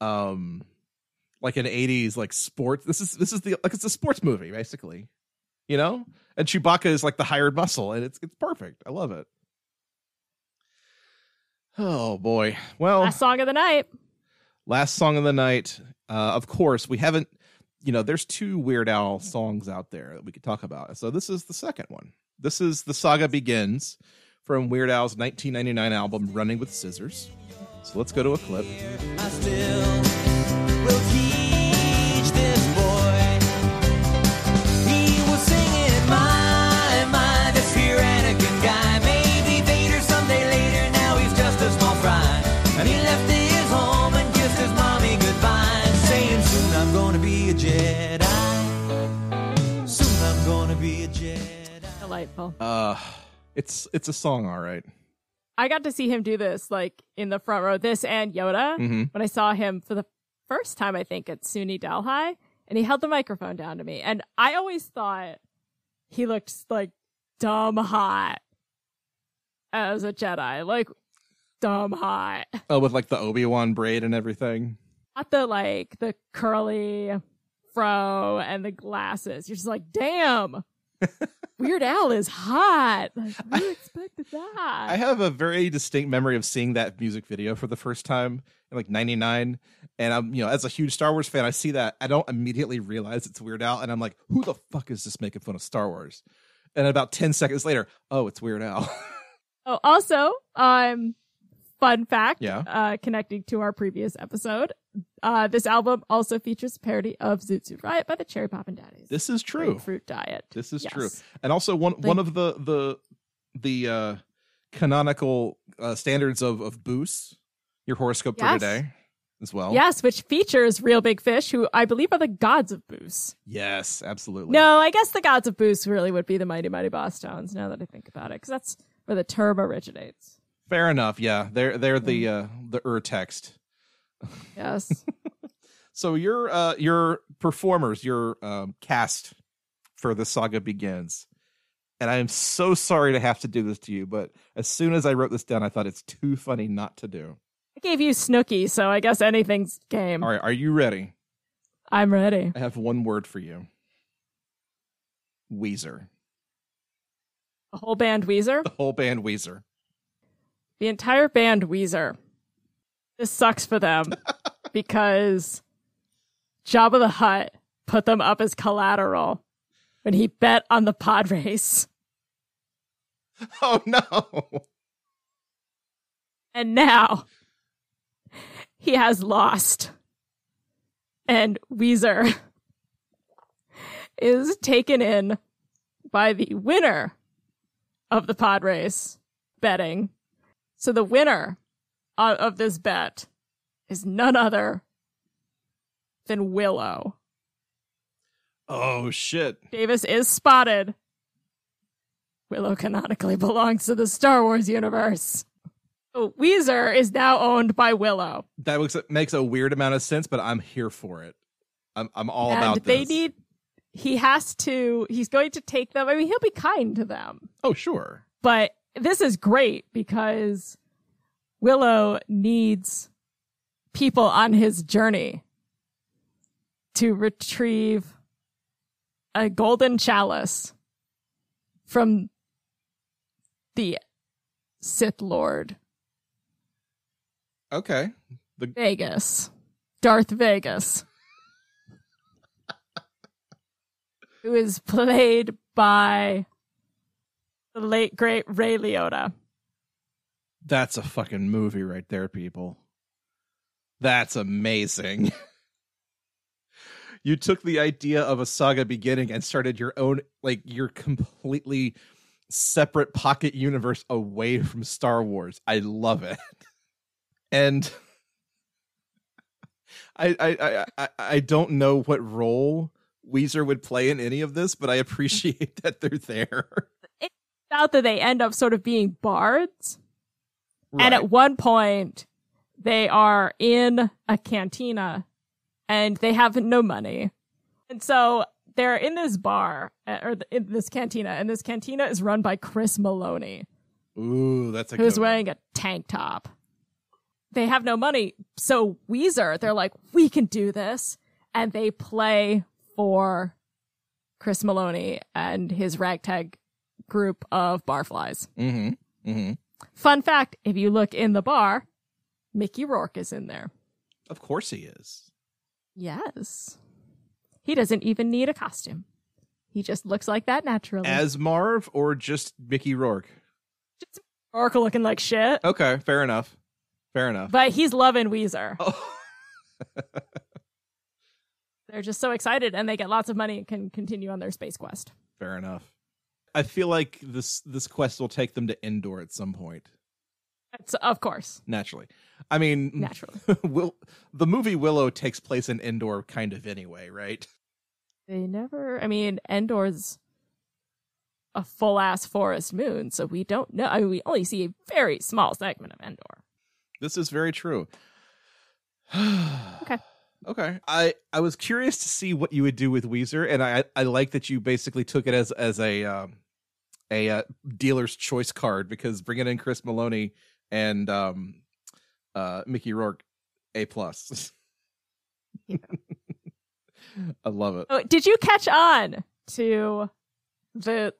like an 80s like sports. This is the, like, it's a sports movie basically, you know? And Chewbacca is like the hired muscle, and it's perfect. I love it. Oh boy. Well, last song of the night. Of course, we haven't, you know, there's two Weird Al songs out there that we could talk about. So this is the second one. This is The Saga Begins from Weird Al's 1999 album, Running with Scissors. So let's go to a clip. I still will teach this boy. He will sing in my mind. This here Anakin guy. Maybe Vader someday later. Now he's just a small fry. And he left his home and kissed his mommy goodbye. Saying soon I'm going to be a Jedi. Soon I'm going to be a Jedi. Delightful. It's a song, all right. I got to see him do this, like, in the front row. This and Yoda. Mm-hmm. When I saw him for the first time, I think, at SUNY Delhi, and he held the microphone down to me, and I always thought he looked like dumb hot as a Jedi, like dumb hot. Oh, with like the Obi-Wan braid and everything. Not the like the curly fro and the glasses. You're just like, damn. Weird Al is hot. Like, who expected that? I have a very distinct memory of seeing that music video for the first time in like '99, and I'm, you know, as a huge Star Wars fan, I see that. I don't immediately realize it's Weird Al, and I'm like, who the fuck is this making fun of Star Wars? And about 10 seconds later, oh, it's Weird Al. Oh, also, fun fact, connecting to our previous episode, this album also features a parody of Zoot Suit Riot by the Cherry Poppin' Daddies. This is true. Grapefruit Diet. This is true. And also one of the canonical standards of Boost, your horoscope for today as well. Yes, which features Real Big Fish, who I believe are the gods of Boost. Yes, absolutely. No, I guess the gods of Boost really would be the Mighty Mighty Boss Tones, now that I think about it, because that's where the term originates. Fair enough. Yeah, they're the text. Yes. So your performers, your cast for The Saga Begins, and I am so sorry to have to do this to you, but as soon as I wrote this down, I thought it's too funny not to do. I gave you Snooki, so I guess anything's game. All right, are you ready? I'm ready. I have one word for you. Weezer. The whole band Weezer? The whole band Weezer. The entire band Weezer. This sucks for them because Jabba the Hutt put them up as collateral when he bet on the pod race. Oh, no. And now he has lost. And Weezer is taken in by the winner of the pod race betting. So the winner of this bet is none other than Willow. Oh, shit. Davis is spotted. Willow canonically belongs to the Star Wars universe. So Weezer is now owned by Willow. That makes a weird amount of sense, but I'm here for it. I'm all and about this. He's going to take them. I mean, he'll be kind to them. Oh, sure. But this is great because Willow needs people on his journey to retrieve a golden chalice from the Sith Lord. Okay. Darth Vegas. Who is played by the late, great Ray Liotta. That's a fucking movie right there, people. That's amazing. You took the idea of A Saga Beginning and started your own, like, your completely separate pocket universe away from Star Wars. I love it. And I don't know what role Weezer would play in any of this, but I appreciate that they're there. It's about that they end up sort of being bards. Right. And at one point, they are in a cantina and they have no money. And so they're in this bar, or in this cantina, and this cantina is run by Chris Maloney. Ooh, that's a good one. Who's wearing a tank top. They have no money. So Weezer, they're like, we can do this. And they play for Chris Maloney and his ragtag group of barflies. Mm-hmm. Mm-hmm. Fun fact, if you look in the bar, Mickey Rourke is in there. Of course he is. Yes. He doesn't even need a costume. He just looks like that naturally. As Marv or just Mickey Rourke? Just Rourke looking like shit. Okay, fair enough. Fair enough. But he's loving Weezer. Oh. They're just so excited, and they get lots of money and can continue on their space quest. Fair enough. I feel like this quest will take them to Endor at some point. It's, of course. Naturally. I mean, naturally. The movie Willow takes place in Endor kind of anyway, right? They never... I mean, Endor's a full-ass forest moon, so we don't know. I mean, we only see a very small segment of Endor. This is very true. Okay. Okay. I was curious to see what you would do with Weezer, and I like that you basically took it as a dealer's choice card, because bringing in Chris Maloney and Mickey Rourke, A+. Yeah. I love it. Oh, did you catch on to the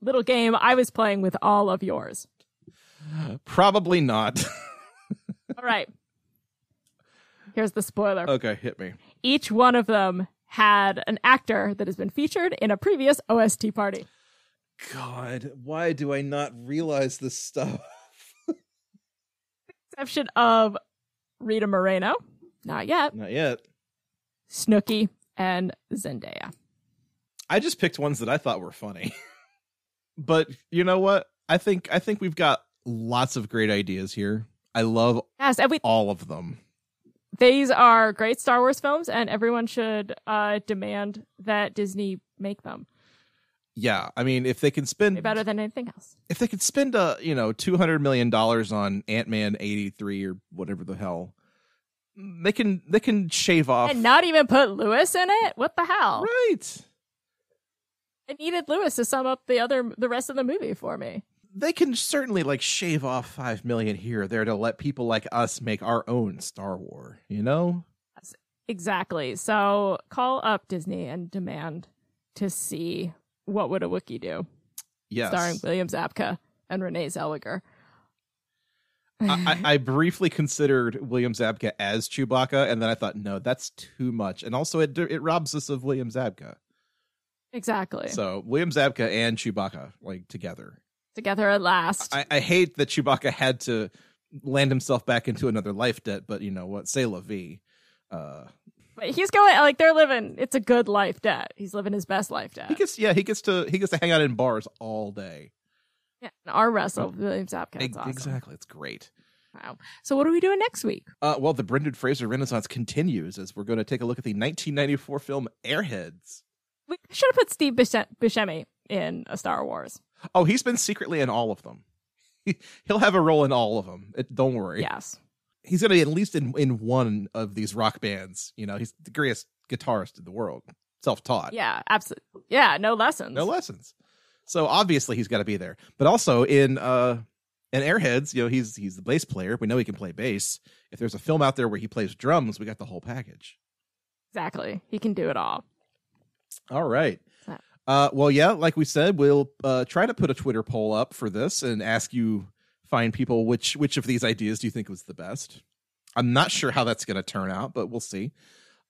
little game I was playing with all of yours? Probably not. All right. Here's the spoiler. Okay, hit me. Each one of them had an actor that has been featured in a previous OST party. God, why do I not realize this stuff? With the exception of Rita Moreno. Not yet. Not yet. Snooki and Zendaya. I just picked ones that I thought were funny. But you know what? I think we've got lots of great ideas here. I love all of them. These are great Star Wars films, and everyone should demand that Disney make them. Yeah, I mean, if they can spend... Way better than anything else. If they could spend, $200 million on Ant-Man 83 or whatever the hell, they can shave off... And not even put Lewis in it? What the hell? Right. I needed Lewis to sum up the rest of the movie for me. They can certainly shave off $5 million here or there to let people like us make our own Star Wars, you know? Exactly. So call up Disney and demand to see... What Would a Wookiee Do? Yes. Starring William Zabka and Renee Zellweger. I briefly considered William Zabka as Chewbacca, and then I thought, no, that's too much. And also it robs us of William Zabka. Exactly. So William Zabka and Chewbacca, together. Together at last. I hate that Chewbacca had to land himself back into another life debt, but you know what? C'est la vie. He's going they're living. It's a good life debt. He's living his best life debt. He gets to hang out in bars all day. Yeah, and arm wrestle with William Zabka. Awesome. Exactly, it's great. Wow. So what are we doing next week? Well, the Brendan Fraser Renaissance continues as we're going to take a look at the 1994 film Airheads. We should have put Steve Buscemi in a Star Wars. Oh, he's been secretly in all of them. He'll have a role in all of them. Don't worry. Yes. He's going to be at least in one of these rock bands. You know, he's the greatest guitarist in the world. Self-taught. Yeah, absolutely. Yeah, no lessons. No lessons. So obviously he's got to be there. But also in Airheads, he's the bass player. We know he can play bass. If there's a film out there where he plays drums, we got the whole package. Exactly. He can do it all. All right. Well, yeah, like we said, we'll try to put a Twitter poll up for this and ask you... Find people which of these ideas do you think was the best? I'm not sure how that's going to turn out, but we'll see.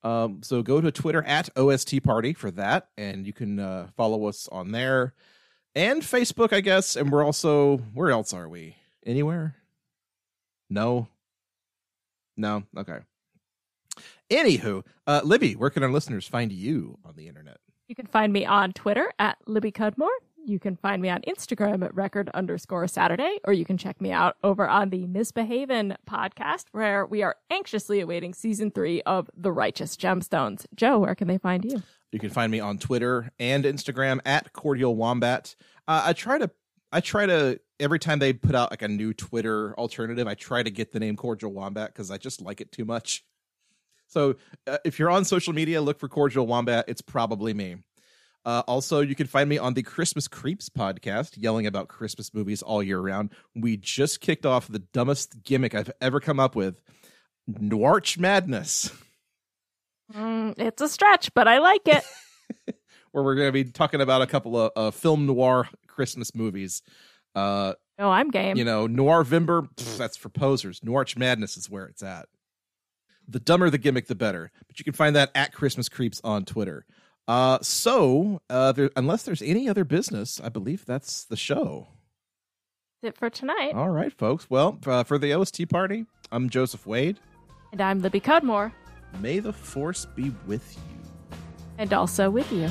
So go to Twitter @OSTParty for that, and you can follow us on there and Facebook, I guess. And we're also where else are we? Anywhere? No. Okay. Anywho, Libby, where can our listeners find you on the internet? You can find me on Twitter @Libby Cudmore. You can find me on Instagram at record_Saturday, or you can check me out over on the Misbehaven podcast, where we are anxiously awaiting season 3 of The Righteous Gemstones. Joe, where can they find you? You can find me on Twitter and Instagram at Cordial Wombat. I try to every time they put out like a new Twitter alternative, I try to get the name Cordial Wombat because I just like it too much. So if you're on social media, look for Cordial Wombat. It's probably me. Also, you can find me on the Christmas Creeps podcast, yelling about Christmas movies all year round. We just kicked off the dumbest gimmick I've ever come up with, Noirch Madness. It's a stretch, but I like it. Where we're going to be talking about a couple of film noir Christmas movies. No, I'm game. You know, Noirvember, that's for posers. Noirch Madness is where it's at. The dumber the gimmick, the better. But you can find that at Christmas Creeps on Twitter. Unless there's any other business, I believe that's the show. That's it for tonight. All right, folks. Well, for the OST party, I'm Joseph Wade. And I'm Libby Cudmore. May the force be with you. And also with you.